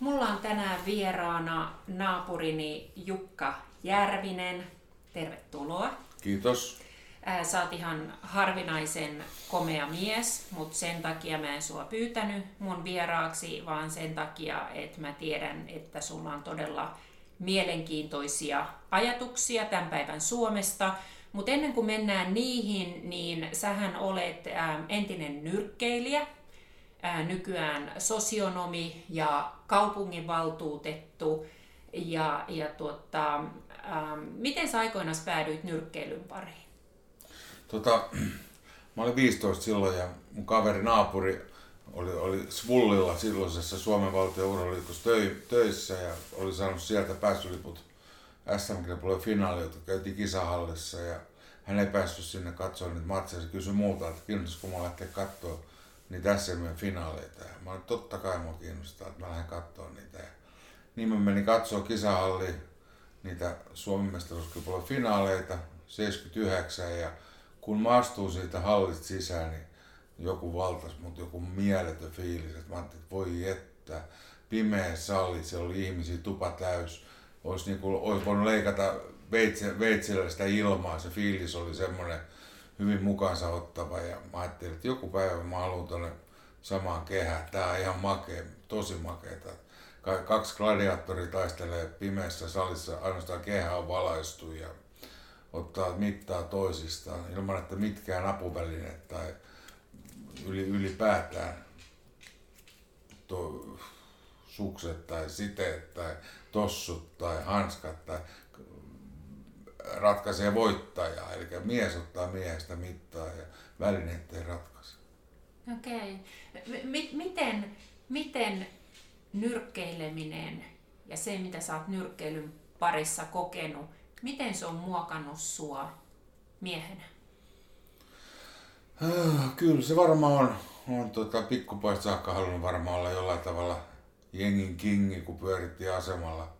Mulla on tänään vieraana naapurini Jukka Järvinen. Tervetuloa. Kiitos. Sä oot ihan harvinaisen komea mies, mutta sen takia mä en sua pyytänyt mun vieraaksi, vaan sen takia, että mä tiedän, että sulla on todella mielenkiintoisia ajatuksia tämän päivän Suomesta. Mutta ennen kuin mennään niihin, niin sähän olet entinen nyrkkeilijä, nykyään sosionomi ja kaupunginvaltuutettu. Miten sä aikoinaan päädyit nyrkkeilyn pariin? Mä olin 15 silloin ja mun kaveri naapuri oli Svullilla silloisessa Suomen valtion uronliikossa töissä ja oli saanut sieltä pääsyliput SMG-lupun finaaliin, jotka käytiin kisahallissa ja hän ei päässyt sinne katsoa niitä matseja. Se kysyi multa, että kiinnostaisi kun mä lähteä katsoa niitä SMG-finaaleita. Ja mä olin, että totta kai mua kiinnostaa, että mä lähden katsoa niitä. Ja niin mä menin katsoa kisahalliin niitä Suomimestoloskepallon finaaleita 79 ja kun mä astuin siitä hallista sisään, niin joku valtasi mut, joku mieletön fiilis, että mä ajattelin, että voi että, pimeä sali, siellä oli ihmisiä tupa täys, olisi niin voinut leikata veitsellä sitä ilmaa, se fiilis oli semmoinen hyvin mukaansa ottava ja mä ajattelin, että joku päivä mä haluan tuonne samaan kehään, tää on ihan makea, tosi makeeta. Kaksi gladiaattoria taistelee pimeässä salissa, ainoastaan kehä on valaistu ja ottaa mittaa toisistaan ilman, että mitkään apuvälineet tai ylipäätään sukset tai siteet tai tossut tai hanskat tai ratkaisee voittajaa. Eli mies ottaa miehestä mittaa ja välineet ei ratkaise. Okei. Miten nyrkkeileminen ja se, mitä sä oot nyrkkeilyn parissa kokenut, miten se on muokannut sua miehenä? Kyllä se varmaan on pikkupoista saakka halunnut varmaan olla jollain tavalla jengin kingi, kun pyörittiin asemalla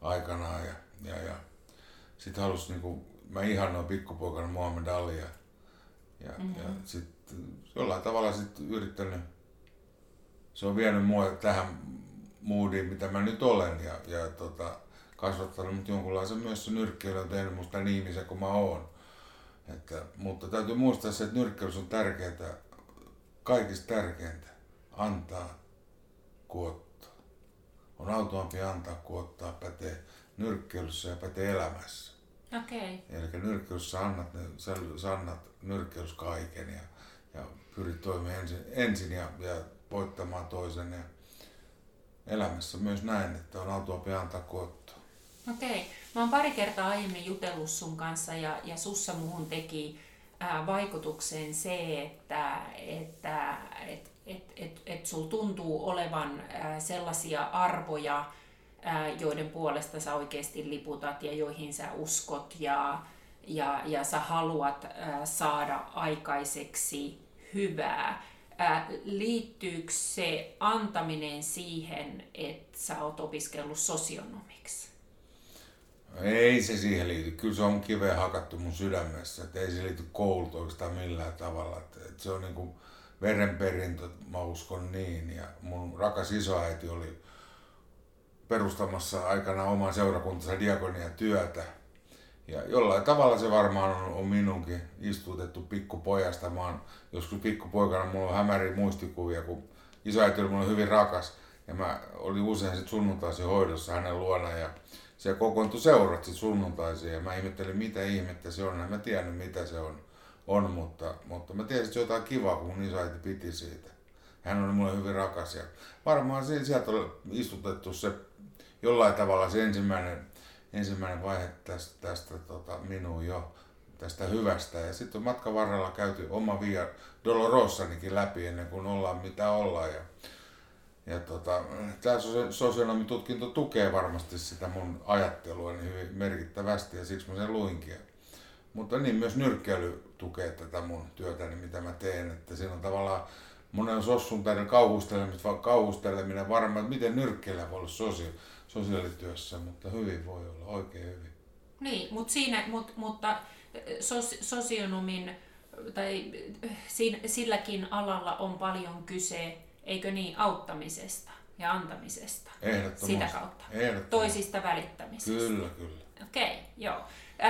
aikanaan. Ja sitten halusi, niin mä ihannoin pikkupoikana Muhammad Alia ja sitten jollain tavalla sit yrittänyt, se on vienyt mua tähän moodiin, mitä mä nyt olen ja kasvattanut mut jonkunlaisen myös nyrkkeily on tehnyt musta niin ihmisen kuin mä oon. Mutta täytyy muistaa se, että nyrkkeilys on tärkeintä, kaikista tärkeintä, antaa kuin ottaa. On autoampi antaa kuin ottaa, pätee nyrkkeilyssä ja pätee elämässä. Okei. Eli nyrkkeilyssä sä annat nyrkkeilys kaiken ja pyrit toimimaan ensin ja voittamaan toisen. Ja elämässä myös näin, että on autoampi antaa kuin ottaa. Okei. Mä oon pari kertaa aiemmin jutellut sun kanssa ja sussa muhun teki vaikutukseen se, että sulla tuntuu olevan sellaisia arvoja, joiden puolesta sä oikeasti liputat ja joihin sä uskot ja sä haluat saada aikaiseksi hyvää. Liittyykö se antaminen siihen, että sä oot opiskellut sosionomiksi? Ei se siihen liity. Kyllä se on kiveen hakattu mun sydämessä. Et ei se liity koulut oikeastaan millään tavalla. Et se on niinku verenperintö, mä uskon niin. Ja mun rakas isoäiti oli perustamassa aikanaan oman seurakuntansa diakoniatyötä. Ja jollain tavalla se varmaan on minunkin istutettu pikkupojasta. Mä oon joskus pikkupoikana, mulla on hämäriä muistikuvia, kun isoäiti oli mulle hyvin rakas. Ja mä olin usein sit sunnuntaisin hoidossa hänen luonaan ja se kokoontui seurat sit sunnuntaisin. Ja mä ihmettelin, mitä ihmettä se on. En mä tiennyt, mitä se on mutta mä tiesin, että se on jotain kivaa, kun mun isoäiti piti siitä. Hän oli mulle hyvin rakas. Ja varmaan sieltä on istutettu se jollain tavalla se ensimmäinen vaihe tästä minun jo tästä hyvästä ja sitten on matkan varrella käyty oma Via Dolorossanikin läpi ennen kuin ollaan mitä ollaan ja Ja tämä sosionomitutkinto tukee varmasti sitä mun ajatteluani hyvin merkittävästi ja siksi mä sen luinkin. Mutta niin myös nyrkkeily tukee tätä mun työtäni, mitä mä teen. Että siinä on tavallaan monen sossun täyden kauhusteleminen varmaan, että miten nyrkkeillä voi olla sosiaalityössä, mutta hyvin voi olla, oikein hyvin. Niin, mutta sosionomin tai silläkin alalla on paljon kyse, eikö niin, auttamisesta ja antamisesta, sitä kautta, toisista välittämisestä. Kyllä, kyllä. Okei, joo.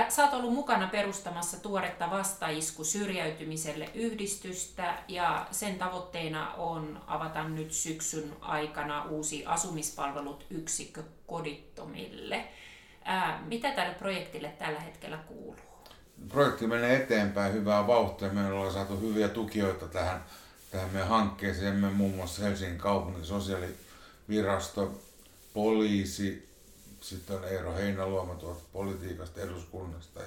Sä oot ollut mukana perustamassa tuoretta Vastaisku syrjäytymiselle -yhdistystä ja sen tavoitteena on avata nyt syksyn aikana uusi asumispalvelut yksikkö kodittomille. Mitä tälle projektille tällä hetkellä kuuluu? Projekti menee eteenpäin hyvää vauhtia. Me ollaan saatu hyviä tukijoita tähän meidän hankkeeseen. Me muun muassa Helsingin kaupungin sosiaalivirasto, poliisi, sitten on Eero Heinaluoma tuolta politiikasta, eduskunnasta.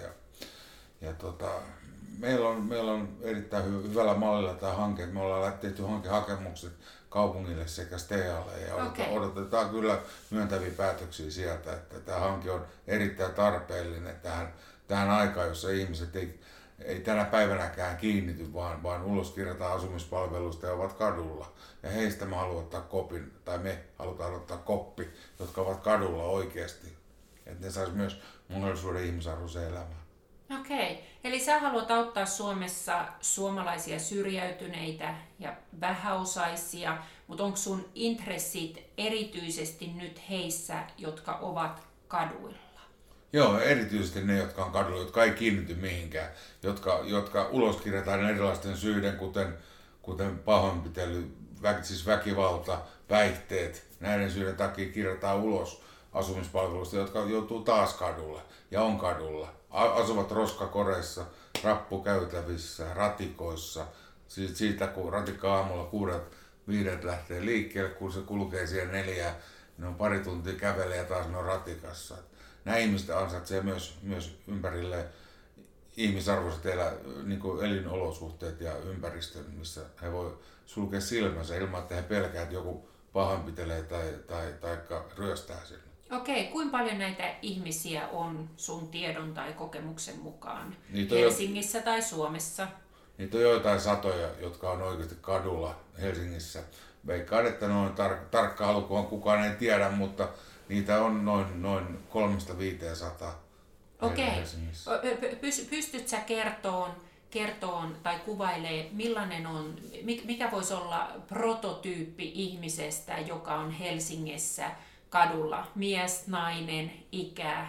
Meillä on erittäin hyvällä mallilla tämä hanke. Me ollaan tehty hankehakemukset kaupungille sekä STEAlle ja odotetaan kyllä myöntäviä päätöksiä sieltä. Että tämä hanke on erittäin tarpeellinen tähän aikaan, jossa ihmiset ei tänä päivänäkään kiinnity, vaan ulos kirjataan asumispalveluista ja ovat kadulla. Ja heistä mä haluan ottaa kopin, tai me halutaan ottaa koppi, jotka ovat kadulla oikeasti. Että ne saisivat myös mahdollisuuden ihmisarvoiseen elämään. Okei. Eli sä haluat auttaa Suomessa suomalaisia syrjäytyneitä ja vähäosaisia, mutta onko sun intressit erityisesti nyt heissä, jotka ovat kaduilla? Joo, erityisesti ne, jotka on kadulla, jotka ei kiinnity mihinkään, jotka uloskirjataan erilaisten syiden, kuten pahoinpitely, siis väkivalta, päihteet, näiden syiden takia kirjataan ulos asumispalveluista, jotka joutuu taas kadulle ja on kadulla. Asuvat roskakoreissa, rappukäytävissä, ratikoissa, siitä kun ratikka aamulla 6-5 lähtee liikkeelle, kun se kulkee siellä 4, ne on pari tuntia kävelee ja taas ne on ratikassa. Nämä ihmiset ansaitsevat myös ympärille ihmisarvoiset niin kuin elinolosuhteet ja ympäristön, missä he voi sulkea silmänsä ilman, että he pelkää, että joku pahoinpitelee tai ryöstää sen. Okei, kuinka paljon näitä ihmisiä on sun tiedon tai kokemuksen mukaan Helsingissä tai Suomessa? Niitä on joitain satoja, jotka on oikeasti kadulla Helsingissä. Veikkaan, että noin tarkkaa lukua kukaan ei tiedä, mutta niitä on noin 300-500. Okei. Pystyt sä kertoon tai kuvailee, millainen on, mikä voisi olla prototyyppi ihmisestä, joka on Helsingissä kadulla? Mies, nainen, ikä,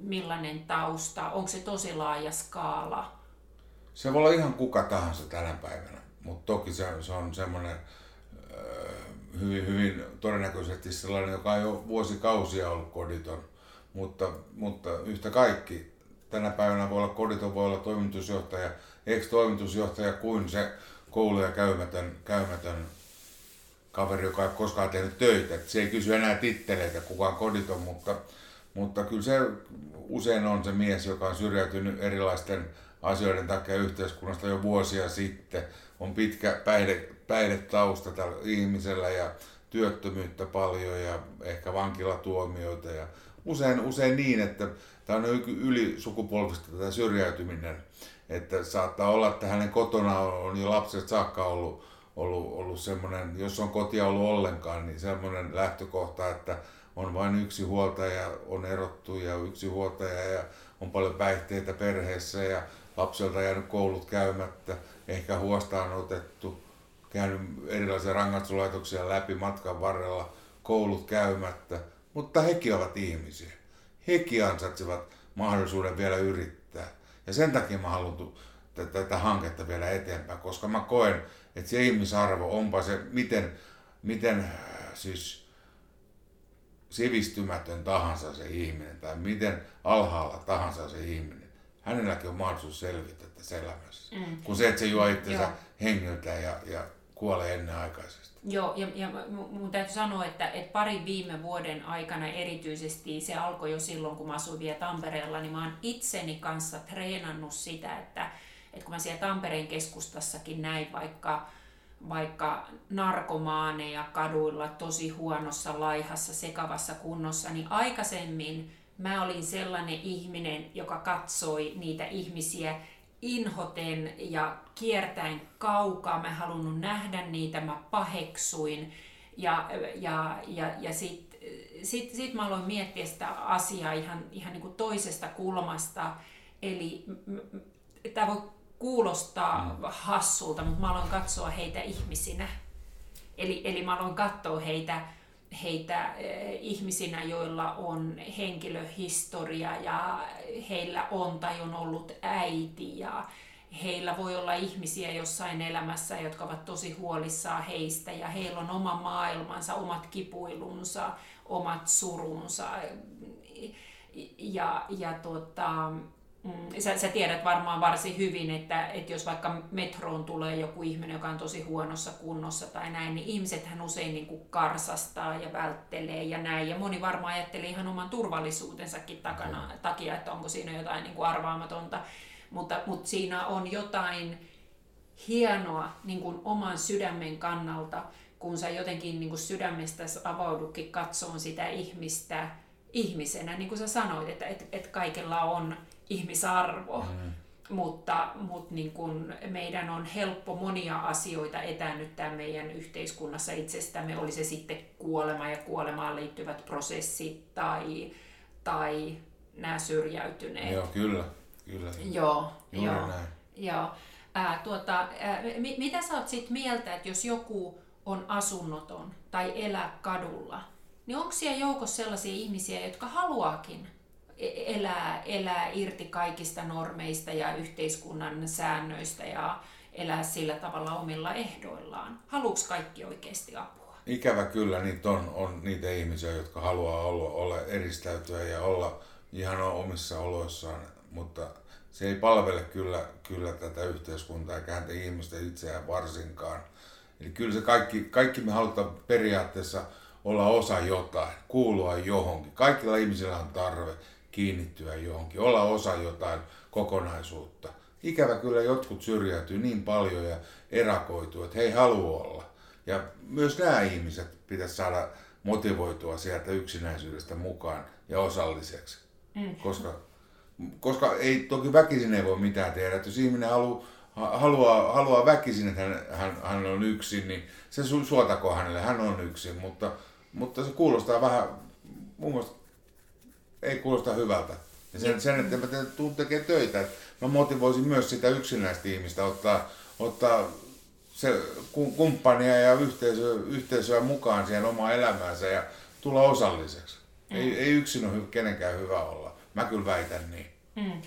millainen tausta, onko se tosi laaja skaala? Se voi olla ihan kuka tahansa tänä päivänä, mutta toki se on semmoinen hyvin todennäköisesti sellainen, joka ei ole vuosikausia ollut koditon, mutta yhtä kaikki tänä päivänä voi olla koditon, voi olla toimitusjohtaja, ex-toimitusjohtaja kuin se kouluja käymätön kaveri, joka ei koskaan tehnyt töitä. Se ei kysy enää titteleitä, kuka on koditon, mutta kyllä se usein on se mies, joka on syrjäytynyt erilaisten asioiden takia yhteiskunnasta jo vuosia sitten. On pitkä päihdetausta tällä ihmisellä ja työttömyyttä paljon ja ehkä vankilatuomioita. Ja usein niin, että tämä on ylisukupolvista tämä syrjäytyminen. Että saattaa olla, että hänen kotona on jo lapset saakka ollut semmoinen, jos on kotia ollut ollenkaan, niin semmoinen lähtökohta, että on vain yksi huoltaja, on erottu ja yksi huoltaja ja on paljon päihteitä perheessä ja lapselta jäänyt koulut käymättä, ehkä huostaan otettu, käynyt erilaisia rangaistuslaitoksia läpi matkan varrella, koulut käymättä, mutta hekin ovat ihmisiä. Hekin ansaitsevat mahdollisuuden vielä yrittää. Ja sen takia mä haluan tätä hanketta vielä eteenpäin, koska mä koen, että se ihmisarvo, onpa se miten siis sivistymätön tahansa se ihminen tai miten alhaalla tahansa se ihminen, hänelläkin on mahdollisuus selvitä tässä elämässä. Mm. Kun se, että se juo itsensä hengiltä ja kuolee ennenaikaisesti. Joo, ja mun täytyy sanoa, että parin viime vuoden aikana erityisesti, se alkoi jo silloin, kun mä asuin vielä Tampereella, niin mä oon itseni kanssa treenannut sitä, että kun mä siellä Tampereen keskustassakin näin vaikka vaikka narkomaaneja kaduilla tosi huonossa, laihassa, sekavassa kunnossa, niin aikaisemmin mä olin sellainen ihminen, joka katsoi niitä ihmisiä inhoten ja kiertäen kaukaa. Mä en halunnut nähdä niitä, mä paheksuin ja sit mä aloin miettiä sitä asiaa ihan niin kuin toisesta kulmasta. Eli tämä voi kuulostaa hassulta, mutta mä aloin katsoa heitä ihmisinä. Eli mä aloin katsoa heitä ihmisinä, joilla on henkilöhistoria ja heillä on tai on ollut äiti ja heillä voi olla ihmisiä jossain elämässä, jotka ovat tosi huolissaan heistä ja heillä on oma maailmansa, omat kipuilunsa, omat surunsa Sä tiedät varmaan varsin hyvin, että jos vaikka metroon tulee joku ihminen, joka on tosi huonossa kunnossa tai näin, niin ihmisethän usein niin kuin karsastaa ja välttelee ja näin. Ja moni varmaan ajattelee ihan oman turvallisuutensakin takia, että onko siinä jotain niin kuin arvaamatonta. Mutta siinä on jotain hienoa niin kuin oman sydämen kannalta, kun sä jotenkin niin kuin sydämestä avaudutkin katsomaan sitä ihmistä ihmisenä. Niin kuin sä sanoit, että kaikella on ihmisarvo, mutta niin kun meidän on helppo monia asioita etäännyttää meidän yhteiskunnassa itsestämme, oli se sitten kuolema ja kuolemaan liittyvät prosessit tai nämä syrjäytyneet. Joo, kyllä. Joo. Mitä sä oot sit mieltä, että jos joku on asunnoton tai elää kadulla, niin onko siellä joukossa sellaisia ihmisiä, jotka haluaakin elää irti kaikista normeista ja yhteiskunnan säännöistä ja elää sillä tavalla omilla ehdoillaan? Haluuks kaikki oikeasti apua? Ikävä kyllä niitä on niitä ihmisiä, jotka haluaa olla eristäytyä ja olla ihan omissa oloissaan, mutta se ei palvele kyllä tätä yhteiskuntaa eikä häntä ihmistä itseään varsinkaan. Eli kyllä se kaikki me halutaan periaatteessa olla osa jotain, kuulua johonkin. Kaikilla ihmisillä on tarve kiinnittyä johonkin, olla osa jotain kokonaisuutta. Ikävä kyllä jotkut syrjäytyy niin paljon ja erakoituu, että he ei halua olla. Ja myös nämä ihmiset pitäisi saada motivoitua sieltä yksinäisyydestä mukaan ja osalliseksi. Koska ei toki väkisin ei voi mitään tehdä. Jos ihminen haluaa väkisin, että hän on yksin, niin se suotako hänelle, hän on yksin. Mutta se kuulostaa vähän, muun muassa ei kuulosta hyvältä. Ja sen että mä tuun tekemään töitä. Mä motivoisin myös sitä yksinäistä ihmistä ottaa se kumppania ja yhteisöä mukaan siihen omaan elämäänsä ja tulla osalliseksi. Ei yksin ole kenenkään hyvä olla. Mä kyllä väitän niin.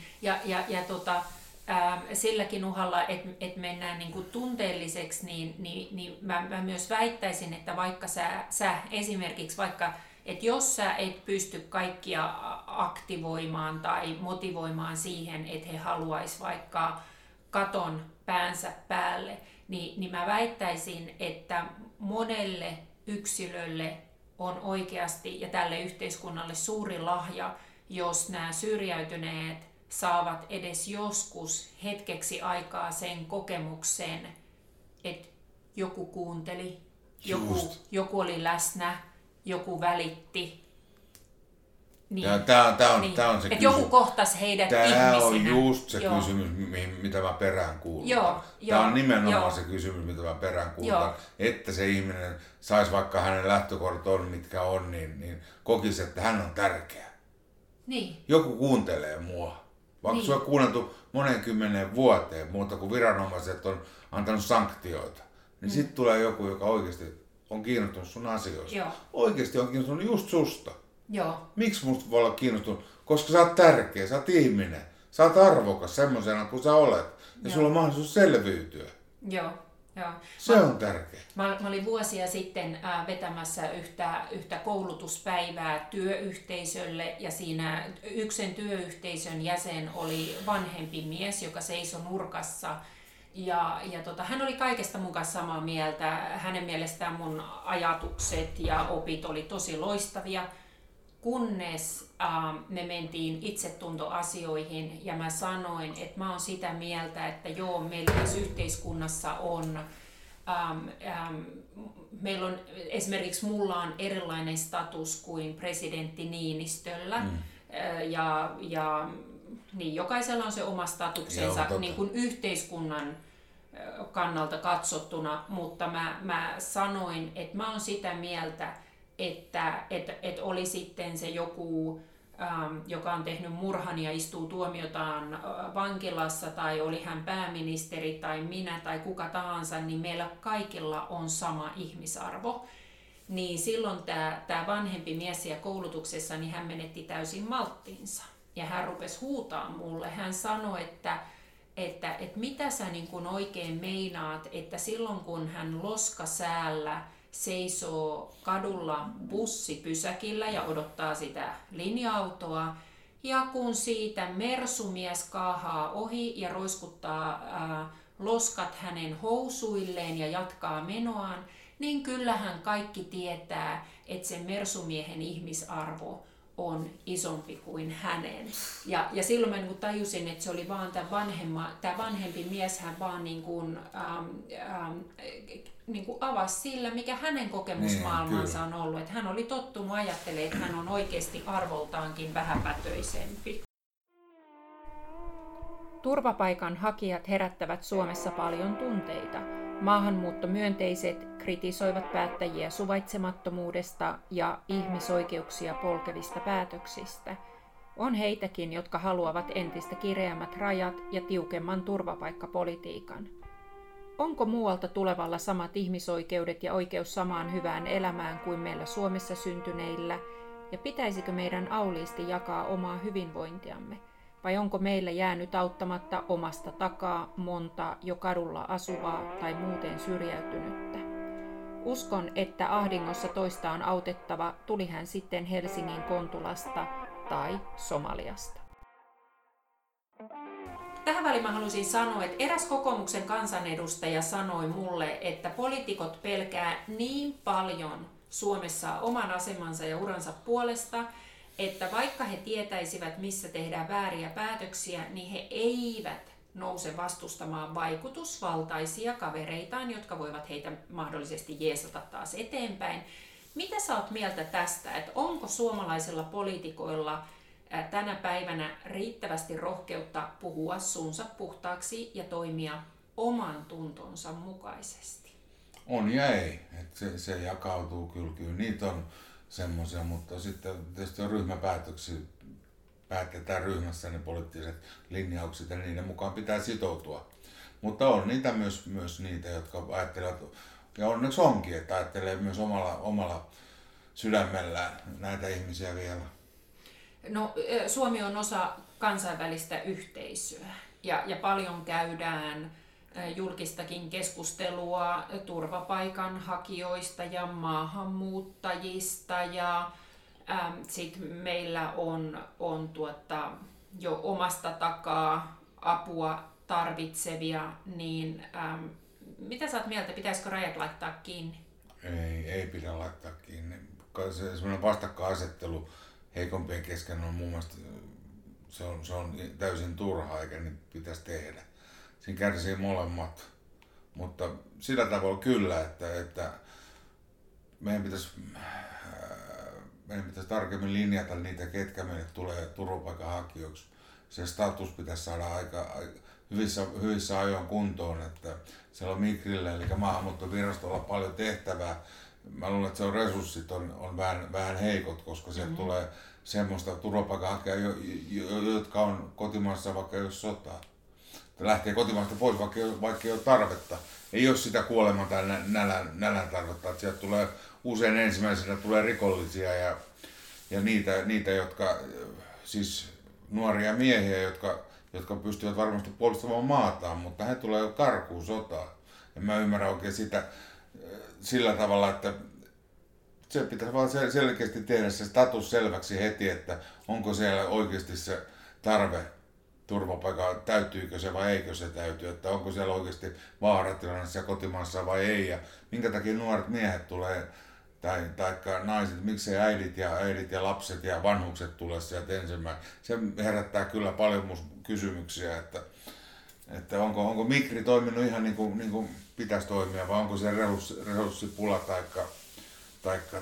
Silläkin uhalla, että mennään niin kuin tunteelliseksi, niin mä myös väittäisin, että vaikka sä esimerkiksi vaikka, että jos sä et pysty kaikkia aktivoimaan tai motivoimaan siihen, että he haluaisi vaikka katon päänsä päälle, niin mä väittäisin, että monelle yksilölle on oikeasti ja tälle yhteiskunnalle suuri lahja, jos nämä syrjäytyneet saavat edes joskus hetkeksi aikaa sen kokemuksen, että joku kuunteli, joku oli läsnä, joku välitti. Niin. Tämä on se kysymys. Joku kohtasi heidät ihmisinä. Tämä on just se kysymys, mitä mä perään kuulutan. Tämä on nimenomaan se kysymys, mitä mä perään kuulutan. Että se ihminen saisi, vaikka hänen lähtökohdat on, mitkä on, niin kokisi, että hän on tärkeä. Niin. Joku kuuntelee mua. Vaikka se on kuunneltu monen kymmenen vuoteen, muuta kuin viranomaiset on antanut sanktioita, niin sitten tulee joku, joka oikeasti on kiinnostunut sun asioista. Joo. Oikeasti on kiinnostunut just susta. Joo. Miksi musta voi olla kiinnostunut? Koska sä oot tärkeä, sä oot ihminen, sä oot arvokas semmoisena kuin sä olet. Ja sulla on mahdollisuus selviytyä. Joo. Se on tärkeää. Mä olin vuosia sitten vetämässä yhtä koulutuspäivää työyhteisölle ja siinä yksen työyhteisön jäsen oli vanhempi mies, joka seisoi nurkassa. Hän oli kaikesta mun kanssa samaa mieltä. Hänen mielestään mun ajatukset ja opit oli tosi loistavia, kunnes me mentiin itsetuntoasioihin ja mä sanoin, että mä oon sitä mieltä, että meillä tässä yhteiskunnassa on meillä on esimerkiksi mulla on erilainen status kuin presidentti Niinistöllä ja niin jokaisella on se oma statuksensa niin kuin yhteiskunnan kannalta katsottuna, mutta mä sanoin, että mä oon sitä mieltä, että oli sitten se joku, joka on tehnyt murhan ja istuu tuomiotaan vankilassa, tai oli hän pääministeri tai minä tai kuka tahansa, niin meillä kaikilla on sama ihmisarvo. Niin silloin tämä vanhempi mies siellä koulutuksessa, niin hän menetti täysin malttiinsa. Ja hän rupesi huutaa mulle. Hän sanoi, että mitä sä niin kun oikein meinaat, että silloin kun hän loskasäällä seisoo kadulla bussipysäkillä ja odottaa sitä linja-autoa, ja kun siitä mersumies kaahaa ohi ja roiskuttaa loskat hänen housuilleen ja jatkaa menoaan, niin kyllähän kaikki tietää, että sen mersumiehen ihmisarvo on isompi kuin hänen. Ja silloin mä niin kuin tajusin, että se oli vaan tämä vanhempi mies, hän vaan niin kuin avasi sillä, mikä hänen kokemusmaailmansa on ollut. Että hän oli tottunut ajattelemaan, että hän on oikeasti arvoltaankin vähäpätöisempi. Turvapaikanhakijat herättävät Suomessa paljon tunteita. Maahanmuuttomyönteiset kritisoivat päättäjiä suvaitsemattomuudesta ja ihmisoikeuksia polkevista päätöksistä. On heitäkin, jotka haluavat entistä kireämmät rajat ja tiukemman turvapaikkapolitiikan. Onko muualta tulevalla samat ihmisoikeudet ja oikeus samaan hyvään elämään kuin meillä Suomessa syntyneillä, ja pitäisikö meidän auliisti jakaa omaa hyvinvointiamme? Vai onko meillä jäänyt auttamatta omasta takaa monta jo kadulla asuvaa tai muuten syrjäytynyttä? Uskon, että ahdingossa toista on autettava, tuli hän sitten Helsingin Kontulasta tai Somaliasta. Tähän väliin mä halusin sanoa, että eräs kokoomuksen kansanedustaja sanoi mulle, että poliitikot pelkää niin paljon Suomessa oman asemansa ja uransa puolesta, että vaikka he tietäisivät, missä tehdään vääriä päätöksiä, niin he eivät nouse vastustamaan vaikutusvaltaisia kavereitaan, jotka voivat heitä mahdollisesti jeesata taas eteenpäin. Mitä sä oot mieltä tästä, että onko suomalaisilla poliitikoilla tänä päivänä riittävästi rohkeutta puhua suunsa puhtaaksi ja toimia oman tuntonsa mukaisesti? On ja ei. Se jakautuu kyllä. Niitä on semmoisia, mutta sitten tietysti on ryhmäpäätöksiä, päätetään ryhmässä ne poliittiset linjaukset ja niiden mukaan pitää sitoutua. Mutta on niitä myös niitä, jotka ajattelevat, ja onneksi onkin, että ajattelee myös omalla sydämellään näitä ihmisiä vielä. No, Suomi on osa kansainvälistä yhteisöä ja paljon käydään julkistakin keskustelua turvapaikanhakijoista ja maahanmuuttajista, ja sitten meillä on jo omasta takaa apua tarvitsevia, niin mitä sä oot mieltä, pitäisikö rajat laittaa kiinni? Ei pidä laittaa kiinni. Sellainen vastakkainasettelu heikompien kesken on muun muassa se on täysin turhaa, eikä niitä pitäisi tehdä. Siinä kärsii molemmat, mutta sillä tavalla kyllä, että meidän pitäisi tarkemmin linjata niitä, ketkä meille tulee turvapaikanhakijoiksi. Se status pitäisi saada aika hyvissä ajoin kuntoon, että siellä on Migrillä, eli maahanmuuttovirastolla on paljon tehtävää. Mä luulen, että se on resurssit on vähän heikot, koska sieltä tulee semmoista turvapaikanhakijaa, jotka on kotimaassa vaikka jos sotaa. Lähtee kotimaasta pois, vaikka ei ole tarvetta. Ei ole sitä kuolema tai nälän tarvetta. Sieltä tulee usein ensimmäisenä tulee rikollisia ja niitä, jotka siis nuoria miehiä, jotka pystyvät varmasti puolustamaan maataan, mutta he tulee karkuun sotaan. En mä ymmärrä oikein sitä sillä tavalla, että se pitäisi vaan selkeästi tehdä se status selväksi heti, että onko siellä oikeasti se tarve turvapaikka, täytyykö se vai eikö se täytyy, että onko siellä oikeasti vaaratilanne kotimaassa vai ei, ja minkä takia nuoret miehet tulee tai naiset, miksei äidit ja lapset ja vanhukset tulee sieltä ensimmäinen. Se herättää kyllä paljon kysymyksiä, että Että onko Migri toiminut ihan niin kuin pitäisi toimia, vai onko se resurssipula taikka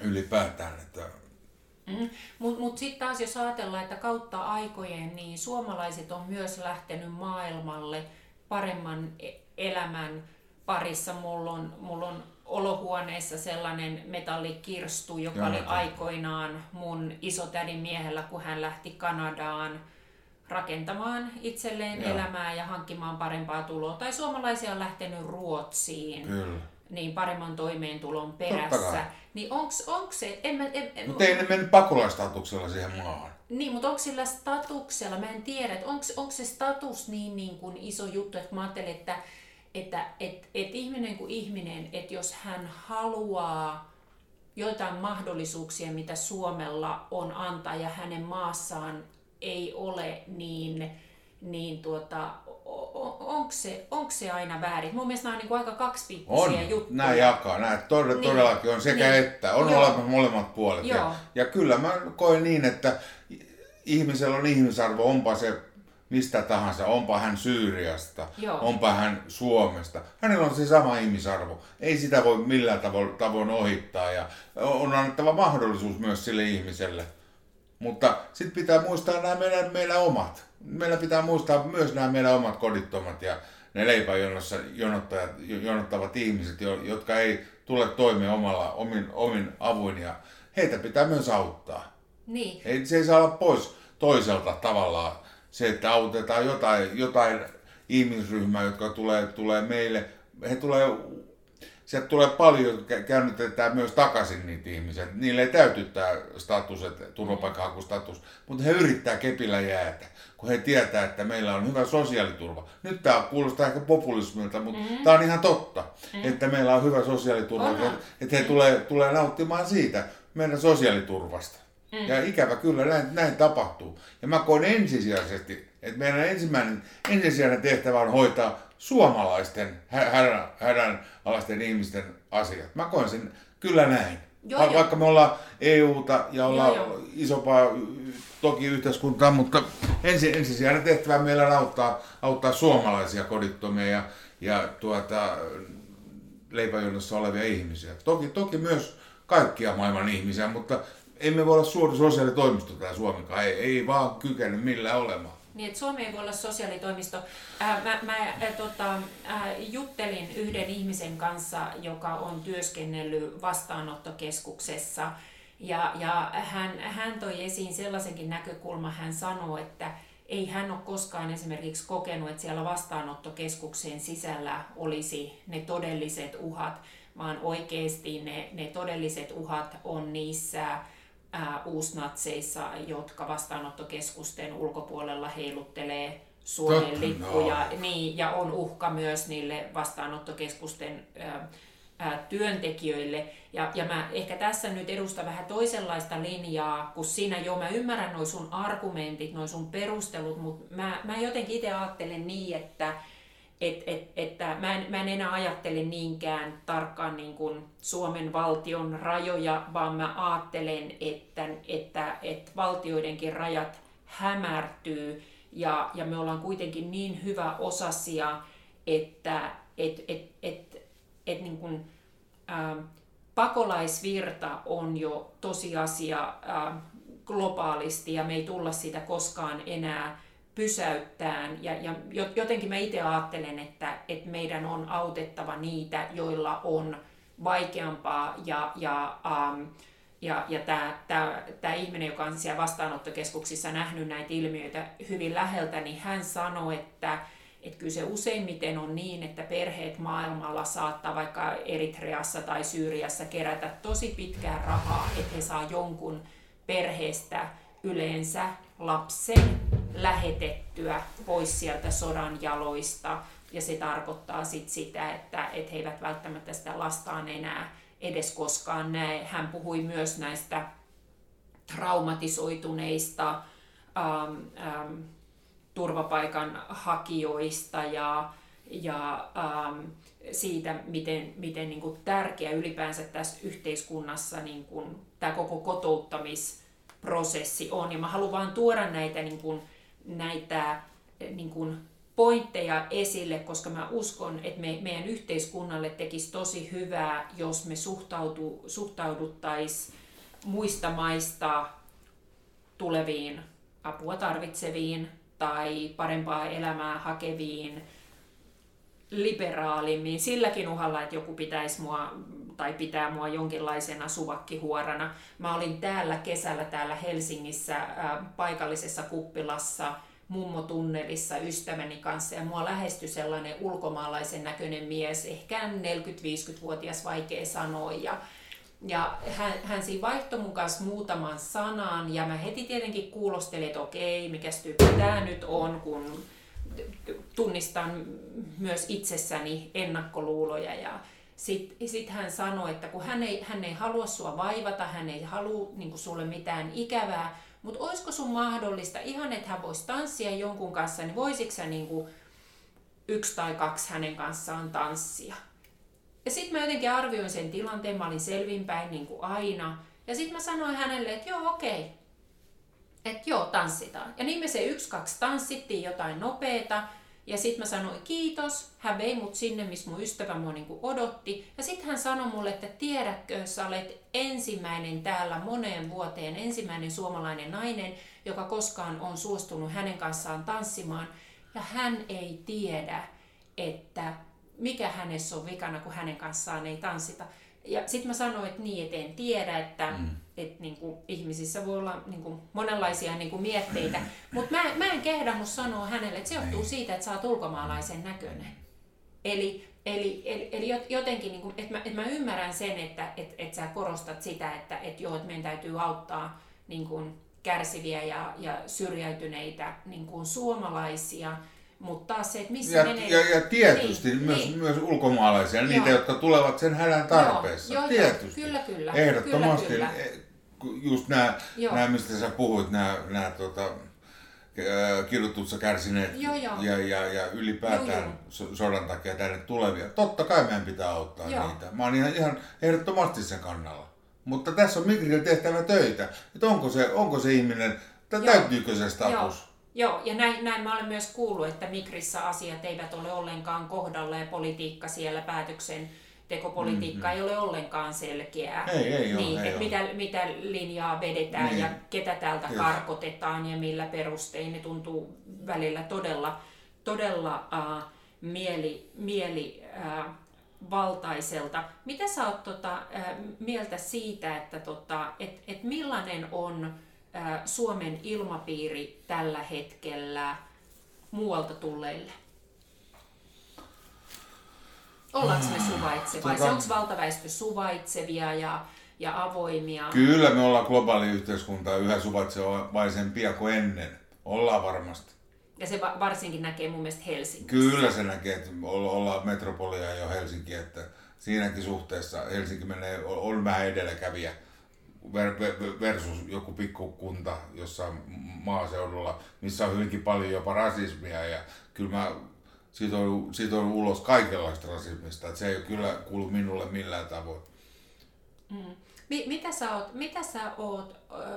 ylipäätään, että... Mut sitten taas jos ajatellaan, että kautta aikojen niin suomalaiset on myös lähtenyt maailmalle paremman elämän parissa. Mulla on olohuoneessa sellainen metallikirstu, joka oli aikoinaan mun isotädin miehellä, kun hän lähti Kanadaan rakentamaan itselleen elämää ja hankkimaan parempaa tuloa. Tai suomalaisia on lähtenyt Ruotsiin. Kyllä. Niin paremman toimeentulon perässä. Niin onko se... Mutta ei ne mennyt pakolaistatuksella siihen maahan. Niin, mutta onko sillä statuksella, mä en tiedä, että onko se status niin kuin iso juttu, että mä ajattelin, että ihminen kuin ihminen, että jos hän haluaa joitain mahdollisuuksia, mitä Suomella on antaa ja hänen maassaan ei ole, niin onko se aina väärin? Mun mielestä nämä on niin aika kaksipiippisiä juttuja. Nämä jakaa, nämä todellakin on sekä niin, että. On olemassa molemmat puolet. Ja kyllä mä koen niin, että ihmisellä on ihmisarvo, onpa se mistä tahansa, onpa hän Syyriasta, onpa hän Suomesta. Hänellä on se sama ihmisarvo. Ei sitä voi millään tavoin ohittaa ja on annettava mahdollisuus myös sille ihmiselle. Mutta sitten pitää muistaa nämä meidän omat. Meillä pitää muistaa myös nämä meidän omat kodittomat ja ne leipäjonossa jonottavat ihmiset, jotka ei tule toimeen omin avuin, ja heitä pitää myös auttaa. Niin. Se ei saa olla pois toiselta tavallaan. Se, että autetaan jotain ihmisryhmää, jotka tulee meille. Sieltä tulee paljon, jotka käännytetään myös takaisin niitä ihmisiä. Niille ei täytyy tämä status, turvapaikanhakustatus, mutta he yrittää kepillä jäätä, kun he tietää, että meillä on hyvä sosiaaliturva. Nyt tämä kuulostaa ehkä populismilta, mutta tämä on ihan totta, että meillä on hyvä sosiaaliturva, että he tulee nauttimaan siitä meidän sosiaaliturvasta. Ja ikävä kyllä näin tapahtuu. Ja mä koen ensisijaisesti, että meidän ensisijainen tehtävä on hoitaa suomalaisten hädänalaisten ihmisten asiat. Mä koen sen kyllä näin. Vaikka me ollaan EUta ja ollaan isompaa toki yhteiskuntaa, mutta ensisijainen tehtävä meillä on auttaa suomalaisia kodittomia ja leipäjonossa olevia ihmisiä. Toki myös kaikkia maailman ihmisiä, mutta emme voi olla suuri sosiaalitoimisto täällä Suomessa. Ei vaan kykene millään olemaan. Niin, että Suomi ei voi olla sosiaalitoimisto. Mä juttelin yhden ihmisen kanssa, joka on työskennellyt vastaanottokeskuksessa. Ja hän toi esiin sellaisenkin näkökulman, hän sanoi, että ei hän ole koskaan esimerkiksi kokenut, että siellä vastaanottokeskuksen sisällä olisi ne todelliset uhat, vaan oikeasti ne todelliset uhat on niissä uusnatseissa, jotka vastaanottokeskusten ulkopuolella heiluttelee Suomen lippuja ja on uhka myös niille vastaanottokeskusten työntekijöille. Ja mä ehkä tässä nyt edustan vähän toisenlaista linjaa kuin sinä. Joo, mä ymmärrän noi sun argumentit, noi sun perustelut, mutta mä jotenkin itse ajattelen niin, että mä en enää ajattele niinkään tarkkaan niin kuin Suomen valtion rajoja, vaan mä ajattelen, että valtioidenkin rajat hämärtyy ja me ollaan kuitenkin niin hyvä osasia, että niin kuin, pakolaisvirta on jo tosiasia globaalisti ja me ei tulla sitä koskaan enää pysäyttään ja jotenkin mä itse ajattelen, että meidän on autettava niitä, joilla on vaikeampaa ja tämä ihminen, joka on siellä vastaanottokeskuksissa nähnyt näitä ilmiöitä hyvin läheltä, niin hän sanoi, että kyllä se useimmiten on niin, että perheet maailmalla saattaa vaikka Eritreassa tai Syyriassa kerätä tosi pitkää rahaa, että he saa jonkun perheestä yleensä lapsen lähetettyä pois sieltä sodan jaloista, ja se tarkoittaa sitä, että he eivät välttämättä sitä lastaan enää edes koskaan näe. Hän puhui myös näistä traumatisoituneista turvapaikanhakijoista ja siitä, miten niin kuin tärkeä ylipäänsä tässä yhteiskunnassa niin kuin tämä koko kotouttamis prosessi on, ja mä haluan vaan tuoda näitä, niin kuin, näitä niin kuin pointteja esille, koska mä uskon, että meidän yhteiskunnalle tekisi tosi hyvää, jos me suhtauduttaisiin muista maista tuleviin apua tarvitseviin tai parempaa elämää hakeviin liberaalimmin silläkin uhalla, että joku pitäisi mua tai pitää mua jonkinlaisena suvakkihuorana. Mä olin täällä kesällä täällä Helsingissä paikallisessa kuppilassa mummotunnelissa ystäväni kanssa ja mua lähestyi sellainen ulkomaalaisen näköinen mies, ehkä 40-50-vuotias, vaikea sanoa. Ja hän siinä vaihtoi mun kanssa muutaman sanan ja mä heti tietenkin kuulostelin, että okei, mikäs tyyppi tää nyt on, kun tunnistan myös itsessäni ennakkoluuloja. Ja sit hän sanoi, että kun hän ei halua sua vaivata, hän ei halua niin kuin sulle mitään ikävää, mutta olisiko sun mahdollista ihan, että hän voisi tanssia jonkun kanssa, niin voisitko sä niin kuin 1 tai 2 hänen kanssaan tanssia? Ja sitten mä jotenkin arvioin sen tilanteen, mä olin selvinpäin niin kuin aina. Ja sitten mä sanoin hänelle, että joo okei, että joo tanssitaan. Ja niin me se 1-2 tanssittiin jotain nopeeta. Ja sitten mä sanoin kiitos, hän vei mut sinne, missä mun ystävä mua niin kuin odotti. Ja sitten hän sanoi mulle, että tiedätkö, sä olet ensimmäinen täällä moneen vuoteen, ensimmäinen suomalainen nainen, joka koskaan on suostunut hänen kanssaan tanssimaan. Ja hän ei tiedä, että mikä hänessä on vikana, kun hänen kanssaan ei tanssita. Ja sitten mä sanoin, että niin, et en tiedä, että et niinku, ihmisissä voi olla niinku, monenlaisia niinku, mietteitä. Mutta mä en kehdannut sanoa hänelle, että se johtuu siitä, että sä oot ulkomaalaisen näköinen. Eli jotenkin, niinku, että mä ymmärrän sen, että et sä korostat sitä, että et meidän täytyy auttaa niinku, kärsiviä ja syrjäytyneitä niinku, suomalaisia. Mutta taas se, että missä menee... Ja tietysti niin, myös ulkomaalaisia, niitä, jotka tulevat sen hädän tarpeessa. Joo, tietysti. Kyllä. Ehdottomasti. Kyllä. Just nämä, mistä sä puhuit, nämä kidutuksesta kärsineet ja ylipäätään sodan takia tänne tulevia. Totta kai meidän pitää auttaa niitä. Mä oon ihan ehdottomasti sen kannalla. Mutta tässä on Migrillä tehtävä töitä. Että onko se ihminen, tai täytyykö se status? Joo, ja näin mä olen myös kuullut, että Migrissä asiat eivät ole ollenkaan kohdalla ja politiikka siellä, päätöksentekopolitiikka ei ole ollenkaan selkeää. Ei ole. Mitä linjaa vedetään ja ketä täältä karkotetaan ja millä perustein. Ne tuntuu välillä todella mielivaltaiselta. Mitä sä oot mieltä siitä, että millainen on Suomen ilmapiiri tällä hetkellä muualta tulleille? Ollaanko me suvaitsevia? Onko valtaväestö suvaitsevia ja avoimia? Kyllä me ollaan globaali yhteiskunta yhä suvaitsevaisempia kuin ennen. Ollaan varmasti. Ja se varsinkin näkee mun mielestä Helsingissä. Kyllä se näkee, että ollaan metropolia jo Helsinki, että siinäkin suhteessa Helsinki menee, on vähän edelläkävijä versus joku pikkukunta jossain maaseudulla, missä on hyvinkin paljon jopa rasismia ja kyllä mä sitoudun ulos kaikenlaista rasismista, että se ei kyllä kuulu minulle millään tavoin. Mitä sä oot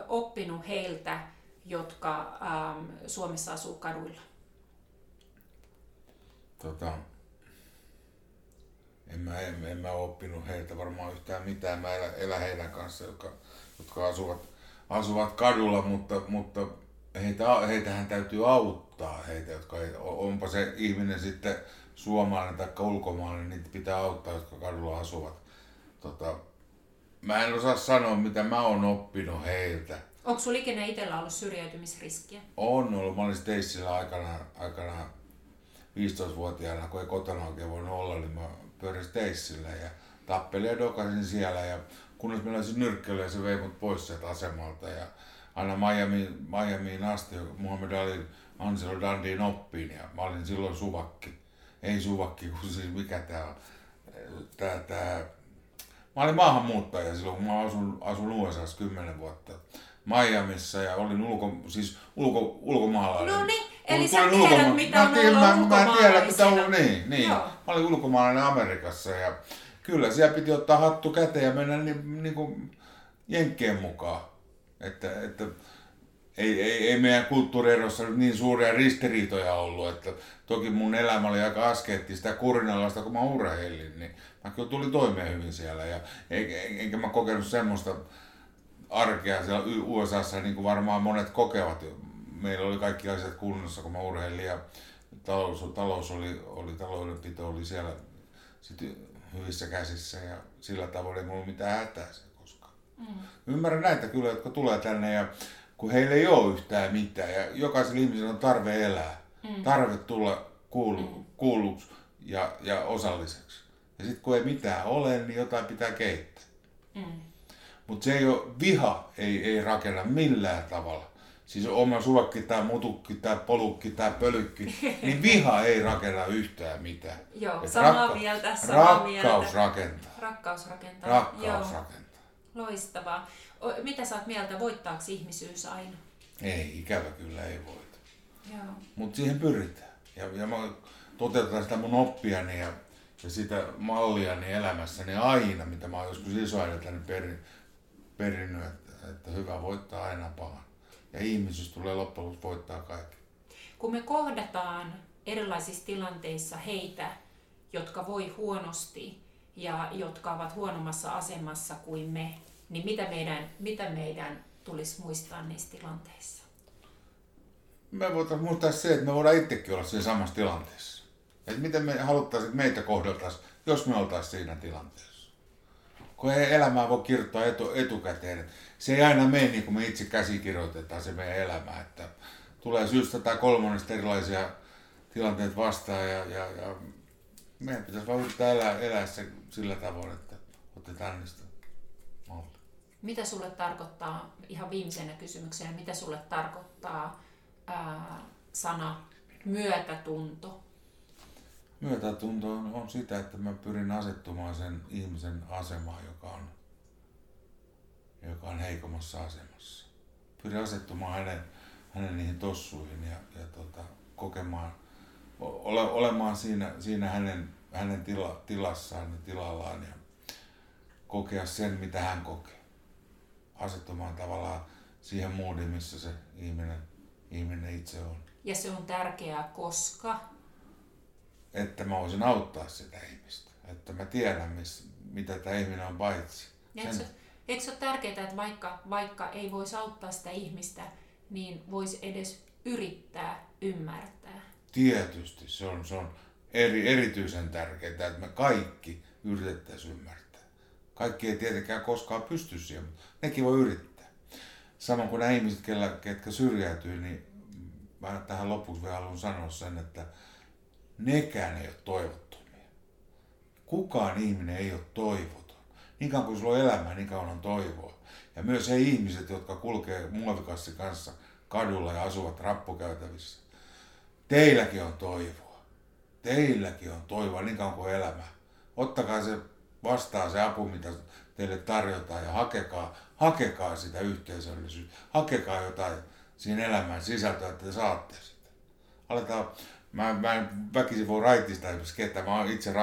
oppinut heiltä, jotka Suomessa asuu kaduilla? En mä oppinut heiltä varmaan yhtään mitään. Mä elän heidän kanssa, jotka asuvat kadulla, mutta heitähän täytyy auttaa. Onpa se ihminen sitten suomalainen tai ulkomaalainen, niitä pitää auttaa, jotka kadulla asuvat. Mä en osaa sanoa, mitä mä oon oppinut heiltä. Onko sulla ikinä itsellä ollut syrjäytymisriskiä? On ollut. Mä olin Steissillä aikanaan 15-vuotiaana, kun ei kotona oikein voinut olla, niin mä pyörin Steissillä ja tappelin ja dokasin siellä ja kunnes meillä olisi nyrkkeilyä, se vei mut pois sieltä asemalta ja aina Miamiin asti Muhammad Alin Angelo Dundeen oppiin ja mä olin silloin suvakki. Ei suvakki, kun siis mikä tää on. Mä olin maahanmuuttaja silloin, kun mä asun USA:ssa 10 vuotta Miamiissa ja olin ulkomaalainen. No niin. Eli sä tiedät, mitä me ollaan ulkomaalaisina. Niin. Mä olin ulkomaalainen Amerikassa ja kyllä siellä piti ottaa hattu käteen ja mennä niin kuin jenkkien mukaan. Että Ei meidän kulttuurierossa niin suuria ristiriitoja ollut, että toki mun elämä oli aika askeettista kurinalaista, kun mä urheilin, niin mä kyllä tulin toimeen hyvin siellä. Ja enkä mä kokenut semmoista arkea siellä USAssa, niin kuin varmaan monet kokevat. Meillä oli kaikki asiat kunnossa, kun mä urheilin ja taloudenpito oli siellä sitten hyvissä käsissä ja sillä tavoin ei mulla mitään hätää koskaan. Ymmärrän näitä kyllä, jotka tulee tänne ja kun heillä ei ole yhtään mitään ja jokaisella ihmisellä on tarve elää, tarve tulla kuulluksi ja osalliseksi. Ja sitten kun ei mitään ole, niin jotain pitää keittää. Mutta se ei ole, viha ei rakenna millään tavalla. Siis oma suvakki tai mutukki tai polukki tai pölykki, niin viha ei rakenna yhtään mitään. Joo, samaa mieltä. Rakkaus rakentaa. Loistavaa. Mitä sä oot mieltä, voittaako ihmisyys aina? Ei, ikävä kyllä ei voita. Mutta siihen pyritään. Ja mä toteutan sitä mun oppiani ja sitä malliani elämässäni aina, mitä mä oon joskus isoäideltäni perinnyt, että hyvä voittaa aina pahan. Ja ihmisyys tulee loppujen lopuksi voittaa kaikki. Kun me kohdataan erilaisissa tilanteissa heitä, jotka voi huonosti ja jotka ovat huonommassa asemassa kuin me, niin mitä meidän tulisi muistaa niissä tilanteissa? Me voitaisiin muistaa se, että me voidaan itsekin olla siinä samassa tilanteessa. Että miten me haluttaisiin, että meitä kohdeltaisiin, jos me oltaisiin siinä tilanteessa. Kun ei elämää voi kirjoittaa etukäteen. Se ei aina mene niin kuin me itse käsikirjoitetaan se meidän elämä. Että tulee syystä tai kolmannesta erilaisia tilanteita vastaan ja meidän pitäisi vaan yrittää elää se sillä tavoin, että otetaan niistä mallia. Mitä sulle tarkoittaa, ihan viimeisenä kysymyksenä, mitä sulle tarkoittaa sana myötätunto? Myötätunto on sitä, että mä pyrin asettumaan sen ihmisen asemaan, joka on heikommassa asemassa. Pyrin asettumaan hänen niihin tossuihin ja kokemaan, olemaan siinä hänen tilassaan ja tilallaan ja kokea sen, mitä hän kokee. Asettumaan tavallaan siihen moodiin, missä se ihminen itse on. Ja se on tärkeää, koska? Että mä voisin auttaa sitä ihmistä. Että mä tiedän, mitä tämä ihminen on paitsi. Eikö se ole tärkeää, että vaikka ei voisi auttaa sitä ihmistä, niin voisi edes yrittää ymmärtää? Tietysti. Se on erityisen tärkeää, että me kaikki yritettäisiin ymmärtää. Kaikki ei tietenkään koskaan pysty siihen, mutta nekin voi yrittää. Samoin kuin nämä ihmiset, ketkä syrjäytyy, niin mä tähän lopuksi vielä haluan sanoa sen, että nekään ei ole toivottomia. Kukaan ihminen ei ole toivoton. Niin kauan kuin sulla on elämää, niin kauan on toivoa. Ja myös he ihmiset, jotka kulkee muovikassin kanssa kadulla ja asuvat rappukäytävissä. Teilläkin on toivoa. Teilläkin on toivoa, niin kauan kuin elämää. Ottakaa se vastaan se apu, mitä teille tarjotaan ja hakekaa sitä yhteisöllisyyttä. Hakekaa jotain siinä elämän sisältöä, että te saatte sitä. Mä en väkisin voi raitista esimerkiksi ketään, mä oon itse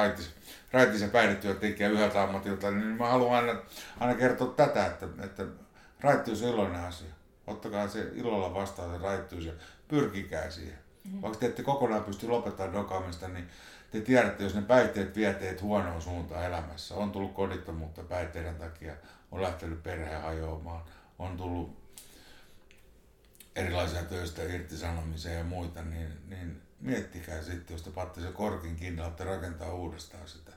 raitis ja päihdetyöntekijä yhdeltä ammatilta, niin mä haluan aina kertoa tätä, että raittius on iloinen asia. Ottakaa se ilolla vastaan se raittius ja pyrkikää siihen. Vaikka te ette kokonaan pysty lopettamaan dokaamista, niin te tiedätte, jos ne päihteet vie teet huonoon suuntaan elämässä. On tullut kodittomuutta päihteiden takia, on lähtenyt perheen hajoamaan, on tullut erilaisia töistä irtisanomisia ja muita, niin miettikää sitten, jos te paatte se korkin kiinni, olette rakentaa uudestaan sitä.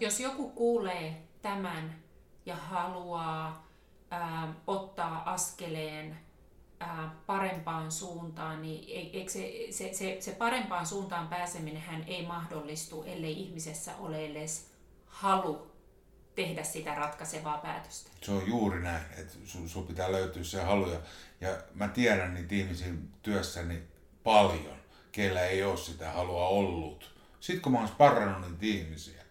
Jos joku kuulee tämän ja haluaa ottaa askeleen parempaan suuntaan, niin se parempaan suuntaan pääseminenhän ei mahdollistu, ellei ihmisessä ole edes halu tehdä sitä ratkaisevaa päätöstä. Se on juuri näin, että sun pitää löytyä se halu. Ja mä tiedän niitä ihmisiä työssäni paljon, keillä ei ole sitä halua ollut. Sitten kun mä olen sparrannut niitä ihmisiä.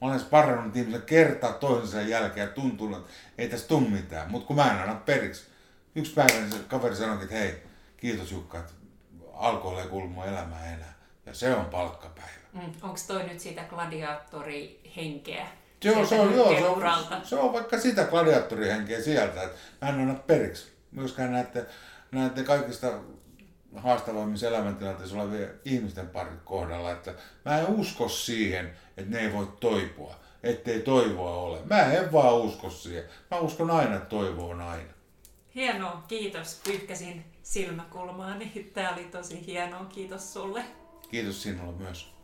Mä olen sparrannut ihmisiä kertaa toisensa jälkeen ja tuntunut, että ei tässä tule mitään. Mutta kun mä en anna periksi. Yksi päivä niin se kaveri sanoi, että hei, kiitos Jukka, että alkoholi ei kuulu mun elämään enää. Ja se on palkkapäivä. Onko toi nyt siitä gladiaattorihenkeä? Se on vaikka sitä gladiaattorihenkeä sieltä, että mä en anna periksi. Myöskään näette näiden kaikista haastavammissa elämäntilanteissa olevien ihmisten parin kohdalla, että mä en usko siihen, että ne ei voi toipua, ettei toivoa ole. Mä en vaan usko siihen. Mä uskon aina, että toivo on aina. Hienoa, kiitos. Pyyhkäsin silmäkulmaani. Tämä oli tosi hienoa. Kiitos sulle. Kiitos sinulle myös.